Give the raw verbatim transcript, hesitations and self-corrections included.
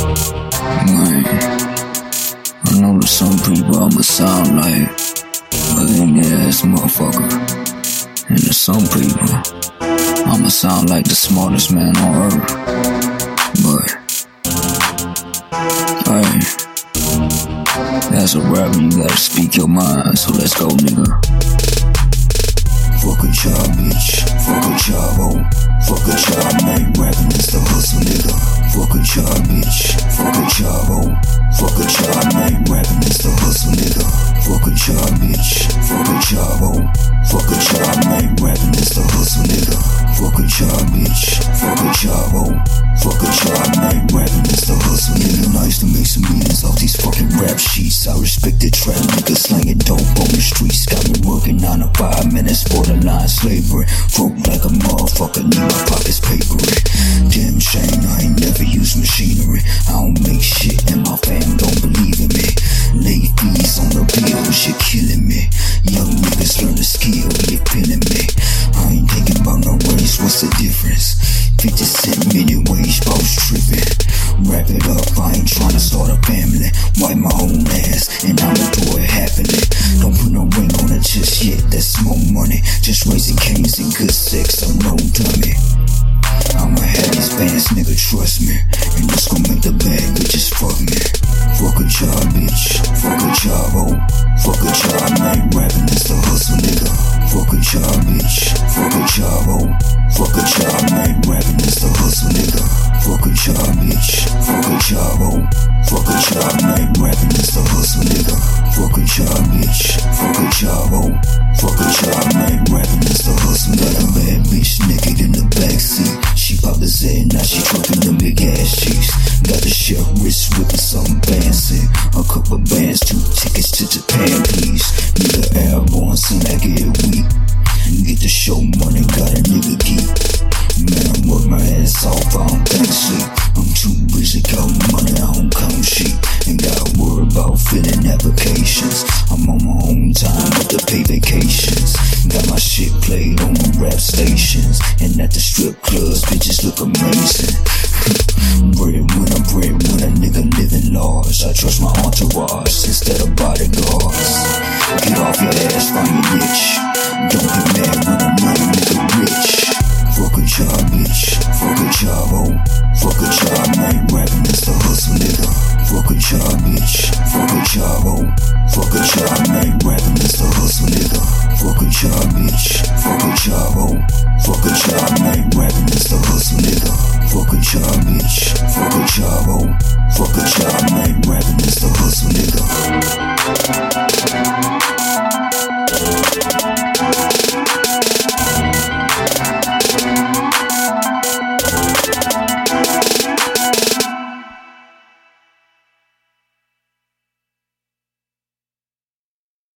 Like, I know to some people I'ma sound like a young ass motherfucker, and to some people I'ma sound like the smartest man on earth. But hey, that's a rap, you gotta speak your mind. So let's go, nigga. Fuck a job, bitch. Fuck a job, oh. Fuck a job, man. Rapping is the hustle, nigga. Fuck a job, bitch. Fuck a job, oh. Fuck a job, man. Rapping is the hustle, nigga. Fuck a job, bitch. Fuck a job, oh. Fuck a job, man. Rapping is the hustle, nigga. Fuck a job, bitch. Fuck a job, oh. Fuck a job, man. Rapping is the hustle, nigga. I used to make some meanings off these fucking rap sheets. I respect the trap, nigga. Slanging dope on the streets. Got me working nine to five minutes, borderline slavery. Broke like a motherfucker, need my pockets papery. Damn shame, I ain't never used machinery. I don't make shit and my fam don't believe in me. Late fees on the bills, you're killing me. Young niggas learn the skill, you're pinning me. I ain't thinking about no race, what's the difference? fifty cent minute wage, boss tripping. Wrap it up, I ain't trying to start a family. Wipe my own ass, and I'ma do it happily. Don't put no ring on it just yet, that's more money. Just raising canes and good sex, I'm no dummy. I'ma have these bands, nigga, trust me. And this gon' make the bad bitches fuck me. Fuck a job, bitch. Fuck a job, oh. Fuck a job, man. Rapping is the hustle, nigga. Fuck a job, bitch. Fuck a job, oh. Fuck a job, man. Rapping is the hustle, nigga. Fuck a job, bitch. Fuck a job, oh. Fuck a job, man. Rapping is the hustle, nigga. Fuck a job, bitch. Fuck a job, oh. Fuck a job, man. Rapping is the hustle, nigga. Got a bad bitch naked in the backseat. She popped the Z, now she fucking them big ass cheeks. Got the chef wrist whipping something fancy. A couple bands, two tickets to Japan, please. Nigga airborne, seem like every week. Get the show money, got a nigga geek. Man, I work my ass off, I don't think sleep. I'm too busy counting money, I don't count sheep. Ain't gotta worry about filling applications. I'm on my own time with the pay vacations. Got my shit played on the rap stations. And at the strip clubs, bitches look amazing. Breadwinner, breadwinner, nigga living large. I trust my entourage instead of bodyguards. Get off your ass, find your niche. Don't get mad when I'm not a nigga rich. Fuck a job, bitch. Fuck a job, oh. Fuck a job, man. Rapping is the hustle, nigga. Fuck a job, bitch. Fuck a job, oh. Fuck a job, man. Rapping is the hustle, nigga. Fuck a job, bitch. Fuck a job, oh. Fuck a job, man. Rapping is the hustle, nigga. Fuck a job, bitch. Fuck a job, oh. Fuck a job, man. Rapping is the hustle, nigga.